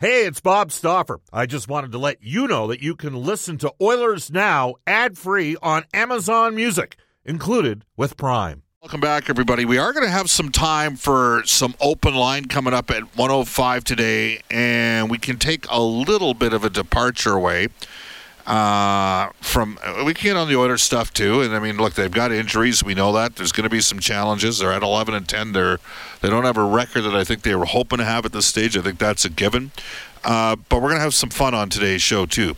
Hey, it's Bob Stauffer. I just wanted to let you know that you can listen to Oilers Now ad-free on Amazon Music, included with Prime. Welcome back, everybody. We are going to have some time for some open line coming up at 1:05 today, and we can take a little bit of a departure away from – we can get on the Oilers stuff, too. And, I mean, look, they've got injuries. We know that. There's going to be some challenges. They're at 11-10. They don't have a record that I think they were hoping to have at this stage. I think that's a given. But we're going to have some fun on today's show, too.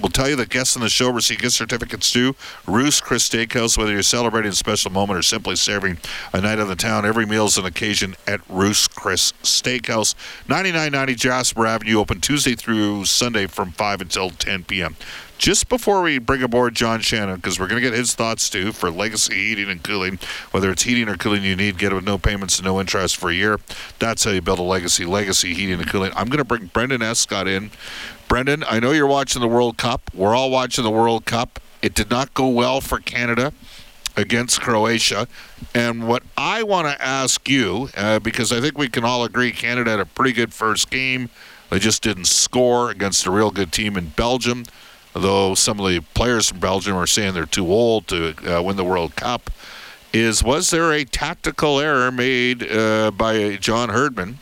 We'll tell you that guests on the show receive gift certificates to Ruth's Chris Steakhouse. Whether you're celebrating a special moment or simply serving a night on the town, every meal is an occasion at Ruth's Chris Steakhouse. 9990 Jasper Avenue, open Tuesday through Sunday from 5 until 10 p.m. Just before we bring aboard John Shannon, because we're going to get his thoughts, too, for Legacy Heating and Cooling. Whether it's heating or cooling you need, get it with no payments and no interest for a year. That's how you build a legacy, Legacy Heating and Cooling. I'm going to bring Brendan Escott in. Brendan, I know you're watching the World Cup. We're all watching the World Cup. It did not go well for Canada against Croatia. And what I want to ask you, because I think we can all agree Canada had a pretty good first game. They just didn't score against a real good team in Belgium. Though some of the players from Belgium are saying they're too old to win the World Cup, was there a tactical error made by John Herdman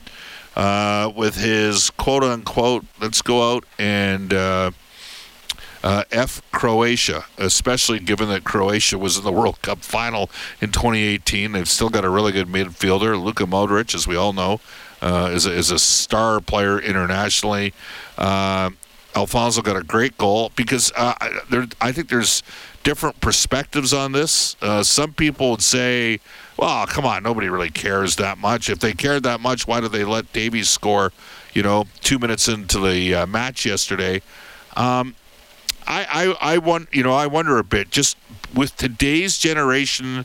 with his quote-unquote, let's go out and F Croatia, especially given that Croatia was in the World Cup final in 2018. They've still got a really good midfielder. Luka Modric, as we all know, is a star player internationally. Alfonso got a great goal because I think there's different perspectives on this. Some people would say, well, come on, nobody really cares that much. If they cared that much, why did they let Davies score, 2 minutes into the match yesterday? I wonder a bit, just with today's generation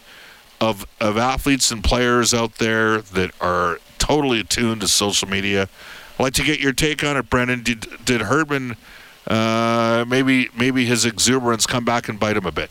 of athletes and players out there that are totally attuned to social media, I'd like to get your take on it, Brendan. Did Herdman maybe his exuberance come back and bite him a bit?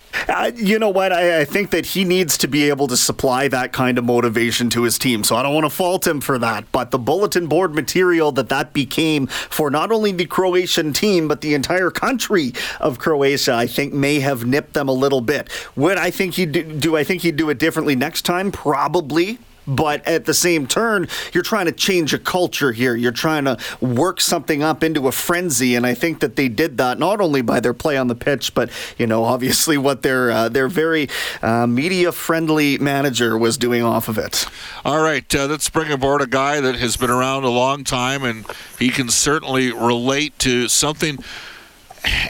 You know what? I think that he needs to be able to supply that kind of motivation to his team, so I don't want to fault him for that. But the bulletin board material that became for not only the Croatian team but the entire country of Croatia, I think may have nipped them a little bit. Would I think he'd do I think he'd do it differently next time? Probably. But at the same turn, you're trying to change a culture here. You're trying to work something up into a frenzy, and I think that they did that not only by their play on the pitch, but obviously what their very media-friendly manager was doing off of it. All right, let's bring aboard a guy that has been around a long time, and he can certainly relate to something.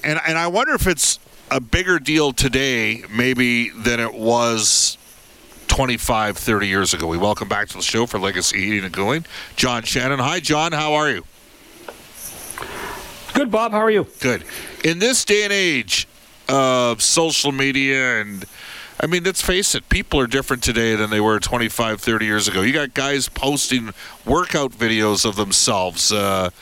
And I wonder if it's a bigger deal today, maybe, than it was 25, 30 years ago. We welcome back to the show for Legacy Heating and Cooling, John Shannon. Hi, John. How are you? Good, Bob. How are you? Good. In this day and age of social media and, I mean, let's face it, people are different today than they were 25, 30 years ago. You got guys posting workout videos of themselves. Look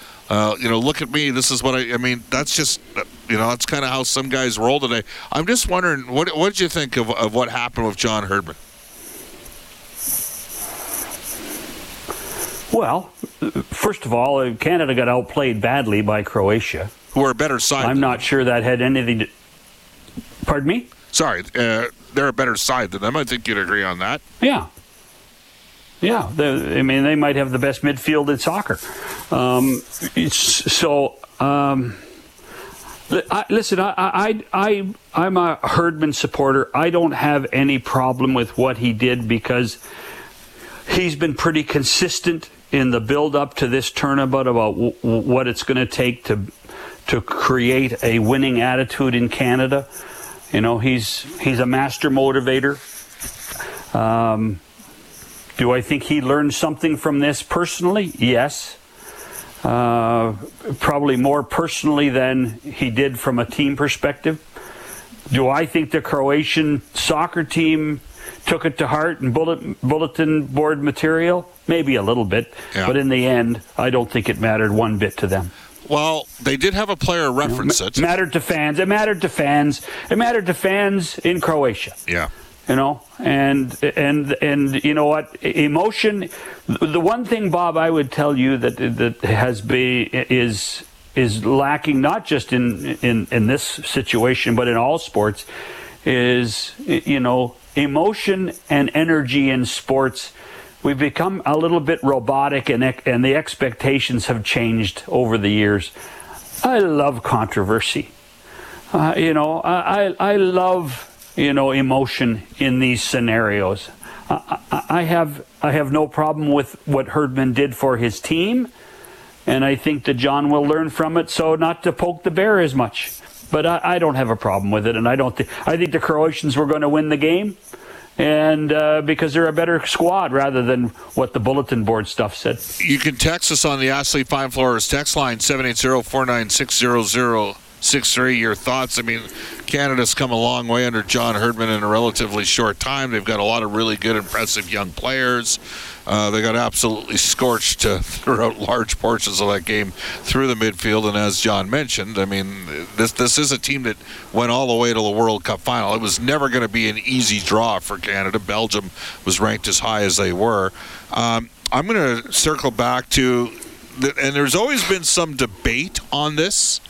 at me. This is what I mean, that's just, that's kind of how some guys roll today. I'm just wondering, what did you think of what happened with John Herdman? Well, first of all, Canada got outplayed badly by Croatia. Who are a better side. I'm not sure that had anything to... Pardon me? Sorry, they're a better side than them. I think you'd agree on that. Yeah. They might have the best midfield in soccer. Listen, I'm a Herdman supporter. I don't have any problem with what he did because he's been pretty consistent in the build-up to this tournament about what it's going to take to create a winning attitude in Canada. He's a master motivator. Do I think he learned something from this personally? Yes. Probably more personally than he did from a team perspective. Do I think the Croatian soccer team took it to heart and bulletin board material? Maybe a little bit. Yeah. But in the end, I don't think it mattered one bit to them. Well, they did have a player reference it. It mattered to fans. It mattered to fans in Croatia. Yeah. you know. And you know what, emotion, the one thing, Bob, I would tell you that has been is lacking, not just in this situation but in all sports, is, you know, emotion and energy in sports. We've become a little bit robotic, and the expectations have changed over the years. I love controversy. You know, I love, you know, emotion in these scenarios. I have no problem with what Herdman did for his team, and I think that John will learn from it, so not to poke the bear as much. But I don't have a problem with it, and I think the Croatians were going to win the game, and because they're a better squad rather than what the bulletin board stuff said. You can text us on the Ashley Fine Floors text line, 780-496-0063. Your thoughts. I mean, Canada's come a long way under John Herdman in a relatively short time. They've got a lot of really good, impressive young players. They got absolutely scorched throughout large portions of that game through the midfield, and as John mentioned, I mean, this is a team that went all the way to the World Cup final. It was never going to be an easy draw for Canada. Belgium was ranked as high as they were. I'm going to circle back to, and there's always been some debate on this,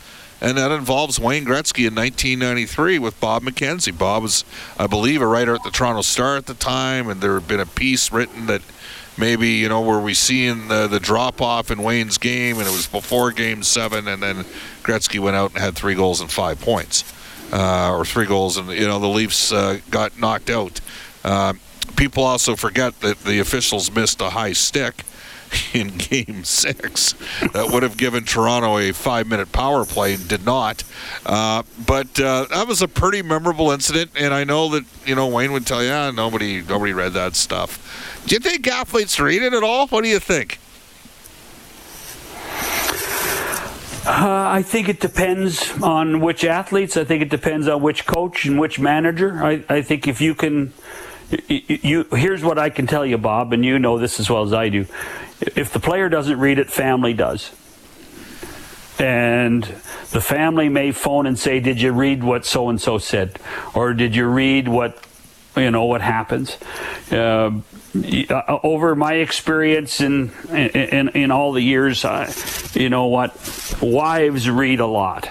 and that involves Wayne Gretzky in 1993 with Bob McKenzie. Bob was, I believe, a writer at the Toronto Star at the time, and there had been a piece written that maybe, you know, were we seeing the drop-off in Wayne's game, and it was before Game 7, and then Gretzky went out and had 3 goals and 5 points. Or 3 goals, and, you know, the Leafs got knocked out. People also forget that the officials missed a high stick in Game 6 that would have given Toronto a 5-minute power play, and did not. But that was a pretty memorable incident, and I know that, you know, Wayne would tell you, nobody read that stuff. Do you think athletes read it at all? What do you think? I think it depends on which athletes. I think it depends on which coach and which manager. I think if you can... Here's what I can tell you, Bob, and you know this as well as I do. If the player doesn't read it, family does. And the family may phone and say, did you read what so-and-so said? Or did you read what, you know, what happens? Over my experience in all the years, you know what? Wives read a lot.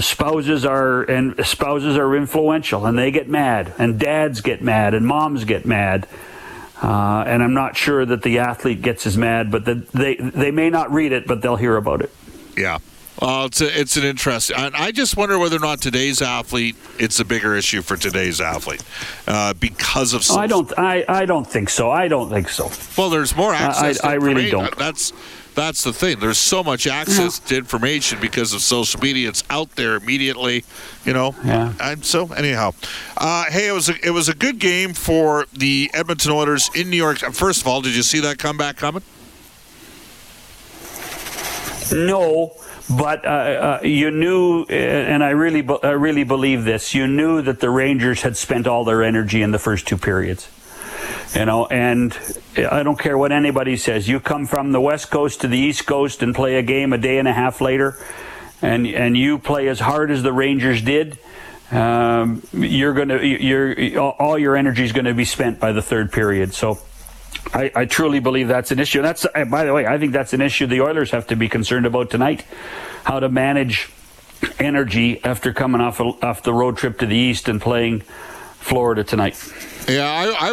Spouses are influential, and they get mad, and dads get mad, and moms get mad, and I'm not sure that the athlete gets as mad, but they may not read it, but they'll hear about it. Yeah, well, it's an interesting. I just wonder whether or not today's athlete, it's a bigger issue for today's athlete because of. Social... I don't think so. Well, there's more access. I really don't. That's the thing. There's so much access to information because of social media. It's out there immediately, you know. Yeah. Anyhow. Hey, it was a good game for the Edmonton Oilers in New York. First of all, did you see that comeback coming? No, but you knew, and I really believe this, you knew that the Rangers had spent all their energy in the first 2 periods. You know, and I don't care what anybody says. You come from the West Coast to the East Coast and play a game a day and a half later, and you play as hard as the Rangers did. All your energy is going to be spent by the third period. So, I truly believe that's an issue. And that's, by the way, I think that's an issue the Oilers have to be concerned about tonight: how to manage energy after coming off the road trip to the East and playing Florida tonight. Yeah, I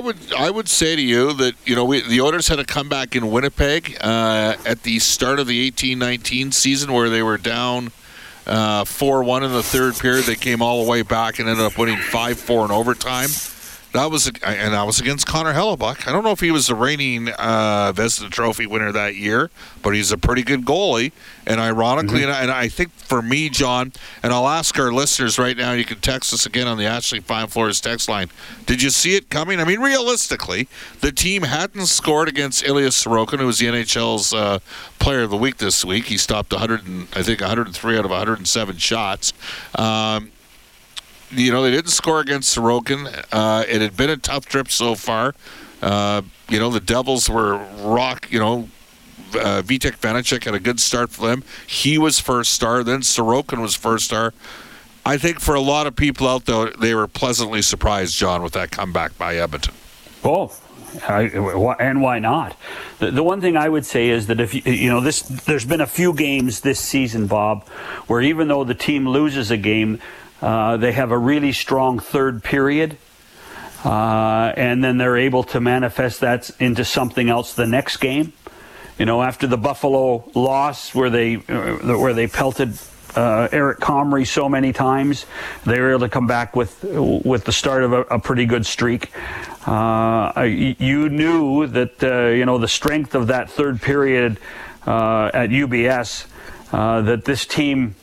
would say to you that, you know, the Oilers had a comeback in Winnipeg at the start of the 18-19 season, where they were down 4-1 in the third period. They came all the way back and ended up winning 5-4 in overtime. That was against Connor Hellebuck. I don't know if he was the reigning Vezina Trophy winner that year, but he's a pretty good goalie. And ironically, and I think for me, John, and I'll ask our listeners right now, you can text us again on the Ashley Fine Floors text line. Did you see it coming? I mean, realistically, the team hadn't scored against Ilya Sorokin, who was the NHL's Player of the Week this week. He stopped 103 out of 107 shots. You know, they didn't score against Sorokin. It had been a tough trip so far. You know, the Devils were rock, you know, Vitek Vanacek had a good start for them. He was first star. Then Sorokin was first star. I think for a lot of people out there, they were pleasantly surprised, John, with that comeback by Edmonton. Both. And why not? The one thing I would say is that if you know this, there's been a few games this season, Bob, where even though the team loses a game, they have a really strong third period, and then they're able to manifest that into something else the next game. You know, after the Buffalo loss, where they pelted Eric Comrie so many times, they were able to come back with the start of a pretty good streak. You knew that you know the strength of that third period at UBS, that this team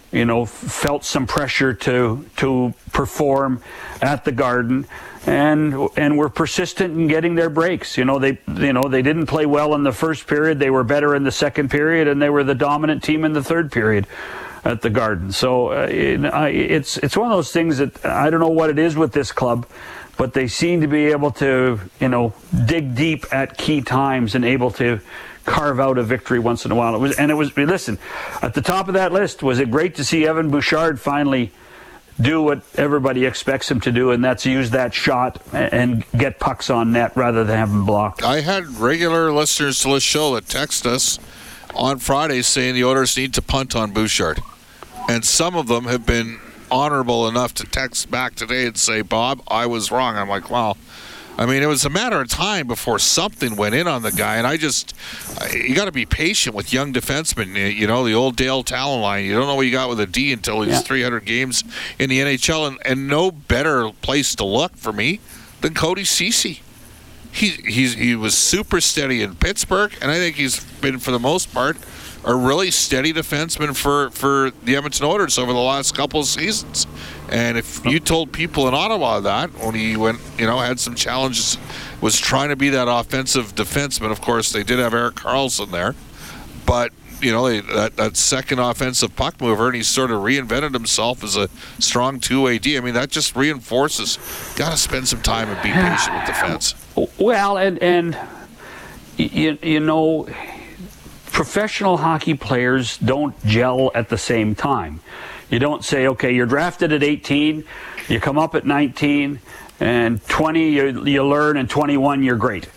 felt some pressure to perform at the Garden, and were persistent in getting their breaks. They didn't play well in the first period. They were better in the second period, and they were the dominant team in the third period at the Garden. So it's one of those things that I don't know what it is with this club, but they seem to be able to, dig deep at key times and able to carve out a victory once in a while. Listen, at the top of that list, was it great to see Evan Bouchard finally do what everybody expects him to do, and that's use that shot and get pucks on net rather than have them blocked. I had regular listeners to this show that text us on Friday saying the Oilers need to punt on Bouchard. And some of them have been honorable enough to text back today and say, Bob, I was wrong. I'm like, well, I mean, it was a matter of time before something went in on the guy. And you got to be patient with young defensemen. You know, the old Dale Talon line, you don't know what you got with a D until he's 300 games in the NHL. And no better place to look for me than Cody Ceci. He was super steady in Pittsburgh, and I think he's been, for the most part, a really steady defenseman for the Edmonton Oilers over the last couple of seasons. And if you told people in Ottawa that when he went, had some challenges, was trying to be that offensive defenseman, of course, they did have Eric Karlsson there. But, that second offensive puck mover, and he sort of reinvented himself as a strong two-way D. I mean, that just reinforces, got to spend some time and be patient with defense. Well, and professional hockey players don't gel at the same time. You don't say, okay, you're drafted at 18, you come up at 19, and 20 you learn, and 21 you're great.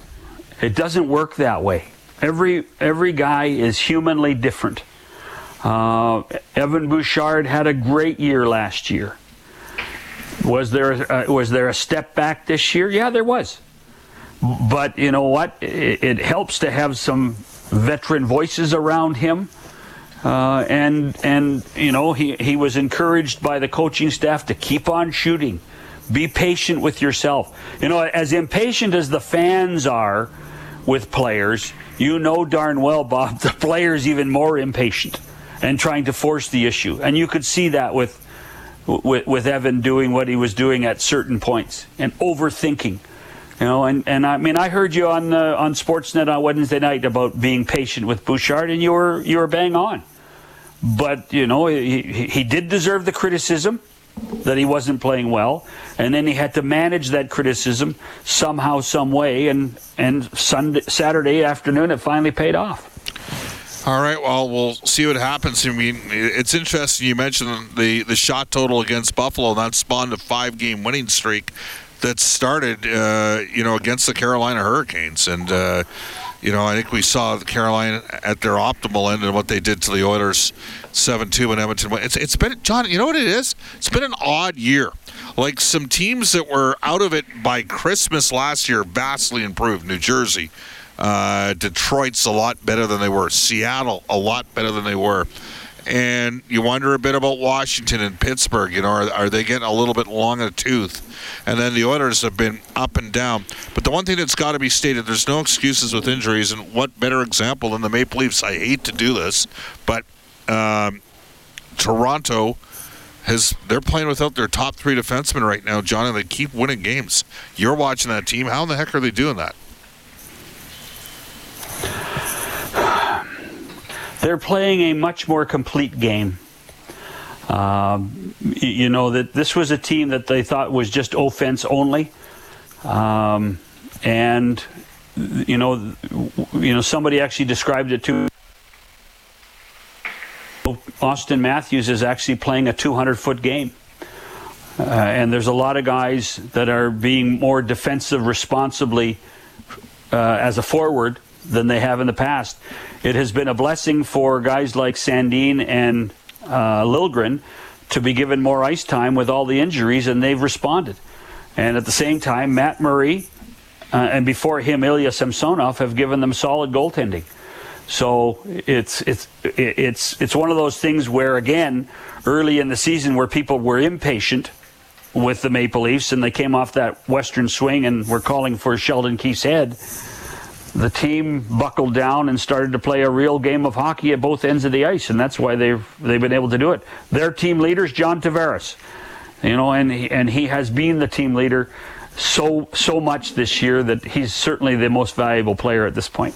It doesn't work that way. Every guy is humanly different. Evan Bouchard had a great year last year. Was there a step back this year? Yeah, there was. But you know what? It helps to have some veteran voices around him, and he was encouraged by the coaching staff to keep on shooting, be patient with yourself. As impatient as the fans are with players, darn well, Bob, the players even more impatient and trying to force the issue. And you could see that with Evan doing what he was doing at certain points and overthinking. And I mean, I heard you on Sportsnet on Wednesday night about being patient with Bouchard, and you were bang on. But he did deserve the criticism that he wasn't playing well, and then he had to manage that criticism somehow, some way, and Saturday afternoon it finally paid off. All right, well, we'll see what happens. I mean, it's interesting you mentioned the shot total against Buffalo, and that spawned a 5-game winning streak that started, against the Carolina Hurricanes. And, I think we saw the Carolina at their optimal end and what they did to the Oilers 7-2 in Edmonton. It's been, John, you know what it is? It's been an odd year. Like some teams that were out of it by Christmas last year vastly improved. New Jersey, Detroit's a lot better than they were. Seattle, a lot better than they were. And you wonder a bit about Washington and Pittsburgh. Are they getting a little bit long in the tooth? And then the Oilers have been up and down. But the one thing that's got to be stated, there's no excuses with injuries. And what better example than the Maple Leafs? I hate to do this, but Toronto they're playing without their top 3 defensemen right now, John, and they keep winning games. You're watching that team. How in the heck are they doing that? They're playing a much more complete game. That this was a team that they thought was just offense only. Somebody actually described it to Austin Matthews as actually playing a 200-foot game. And there's a lot of guys that are being more defensive responsibly as a forward than they have in the past. It has been a blessing for guys like Sandin and Liljegren to be given more ice time with all the injuries, and they've responded. And at the same time, Matt Murray and before him Ilya Samsonov have given them solid goaltending. So it's one of those things where, again, early in the season where people were impatient with the Maple Leafs and they came off that western swing and were calling for Sheldon Keefe's head, the team buckled down and started to play a real game of hockey at both ends of the ice, and that's why they've been able to do it. Their team leader's John Tavares, you know, and he has been the team leader so much this year that he's certainly the most valuable player at this point.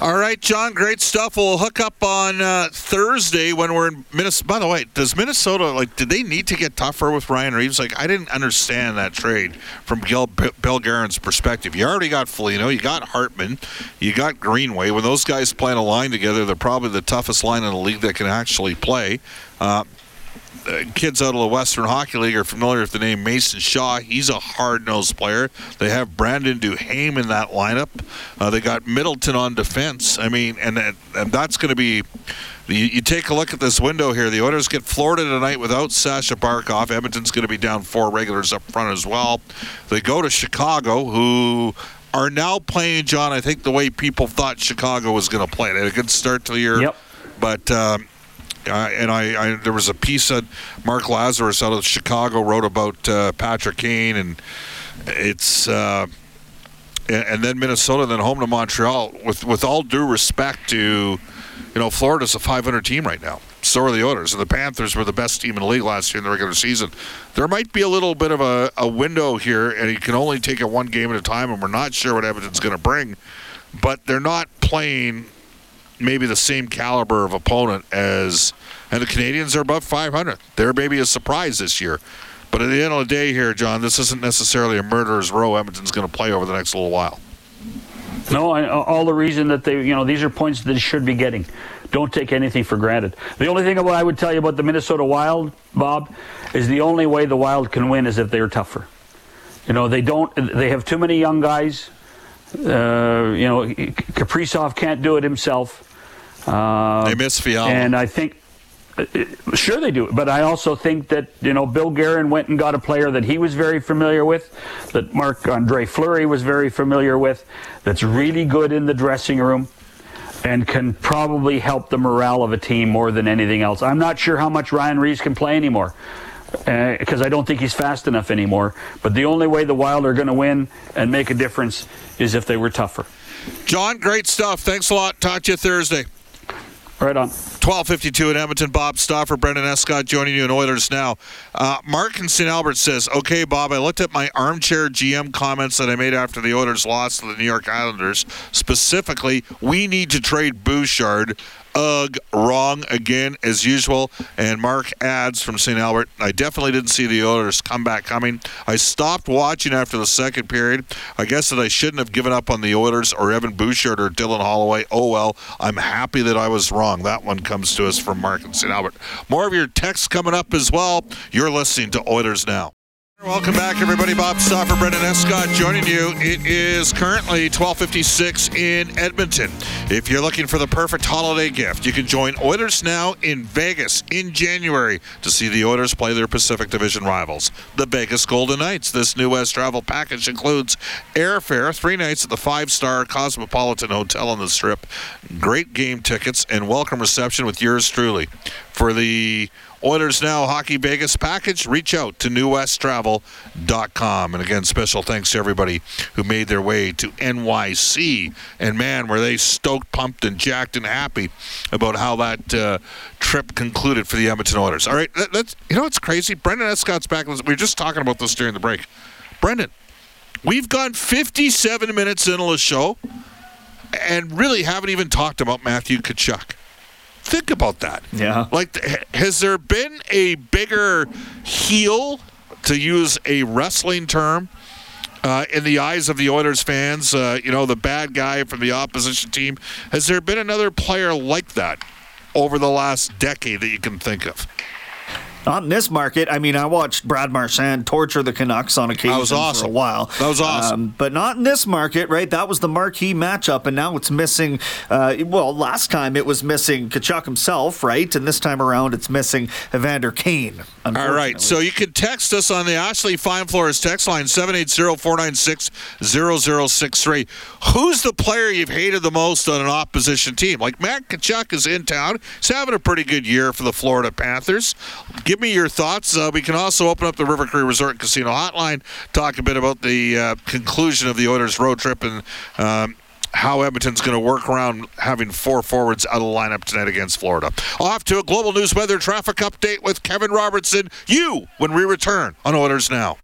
All right, John, great stuff. We'll hook up on Thursday when we're in Minnesota. By the way, does Minnesota, did they need to get tougher with Ryan Reeves? I didn't understand that trade from Bill Guerin's perspective. You already got Foligno, you got Hartman, you got Greenway. When those guys play in a line together, they're probably the toughest line in the league that can actually play. Kids out of the Western Hockey League are familiar with the name Mason Shaw. He's a hard-nosed player. They have Brandon Duhaime in that lineup. They got Middleton on defense. And that's going to be... You take a look at this window here. The Oilers get Florida tonight without Sasha Barkov. Edmonton's going to be down four regulars up front as well. They go to Chicago, who are now playing, John, I think the way people thought Chicago was going to play. They had a good start to the year. Yep. But... And there was a piece that Mark Lazarus out of Chicago wrote about Patrick Kane, and it's and then Minnesota, and then home to Montreal. With all due respect to, Florida's a .500 team right now. So are the Oilers, and the Panthers were the best team in the league last year in the regular season. There might be a little bit of a window here, and you can only take it one game at a time, and we're not sure what Edmonton's going to bring, but they're not playing maybe the same caliber of opponent as, and the Canadians are above .500. They're maybe a surprise this year. But at the end of the day here, John, this isn't necessarily a murderer's row Edmonton's going to play over the next little while. No, all the reason that they, these are points that they should be getting. Don't take anything for granted. The only thing I would tell you about the Minnesota Wild, Bob, is the only way the Wild can win is if they're tougher. They have too many young guys. Kaprizov can't do it himself. They miss Fiala, and I think sure they do. But I also think that Bill Guerin went and got a player that he was very familiar with, that Marc-Andre Fleury was very familiar with, that's really good in the dressing room, and can probably help the morale of a team more than anything else. I'm not sure how much Ryan Reeves can play anymore, because I don't think he's fast enough anymore. But the only way the Wild are going to win and make a difference is if they were tougher. John, great stuff. Thanks a lot. Talk to you Thursday. Right on. 12:52 in Edmonton. Bob Stauffer, Brendan Escott joining you in Oilers Now. Mark in St. Albert says, okay, Bob, I looked at my armchair GM comments that I made after the Oilers lost to the New York Islanders. Specifically, we need to trade Bouchard. Ugh, wrong again, as usual. And Mark adds from St. Albert, I definitely didn't see the Oilers comeback coming. I stopped watching after the second period. I guess that I shouldn't have given up on the Oilers or Evan Bouchard or Dylan Holloway. Oh, well, I'm happy that I was wrong. That one comes to us from Mark in St. Albert. More of your texts coming up as well. You're listening to Oilers Now. Welcome back, everybody. Bob Stauffer, Brendan Escott joining you. It is currently 12:56 in Edmonton. If you're looking for the perfect holiday gift, you can join Oilers Now in Vegas in January to see the Oilers play their Pacific Division rivals, the Vegas Golden Knights. This New West travel package includes airfare, 3 nights at the 5-star Cosmopolitan Hotel on the Strip, great game tickets, and welcome reception with yours truly. For the Oilers Now Hockey Vegas package, reach out to newwesttravel.com. And again, special thanks to everybody who made their way to NYC. And man, were they stoked, pumped, and jacked and happy about how that trip concluded for the Edmonton Oilers. All right, what's crazy? Brendan Escott's back. We were just talking about this during the break. Brendan, we've gone 57 minutes into the show and really haven't even talked about Matthew Tkachuk. Think about that. Yeah. Has there been a bigger heel, to use a wrestling term, in the eyes of the Oilers fans, the bad guy from the opposition team? Has there been another player like that over the last decade that you can think of? Not in this market. I mean, I watched Brad Marchand torture the Canucks on occasion for a while. That was awesome. But not in this market, right? That was the marquee matchup, and now it's missing, last time it was missing Tkachuk himself, right? And this time around it's missing Evander Kane. All right, so you can text us on the Ashley Fine Floors text line, 780-496-0063. Who's the player you've hated the most on an opposition team? Like, Matt Tkachuk is in town. He's having a pretty good year for the Florida Panthers. Give me your thoughts. We can also open up the River Cree Resort and Casino Hotline, talk a bit about the conclusion of the Oilers road trip and how Edmonton's going to work around having four forwards out of the lineup tonight against Florida. Off to a global news weather traffic update with Kevin Robertson. You, when we return on Oilers Now.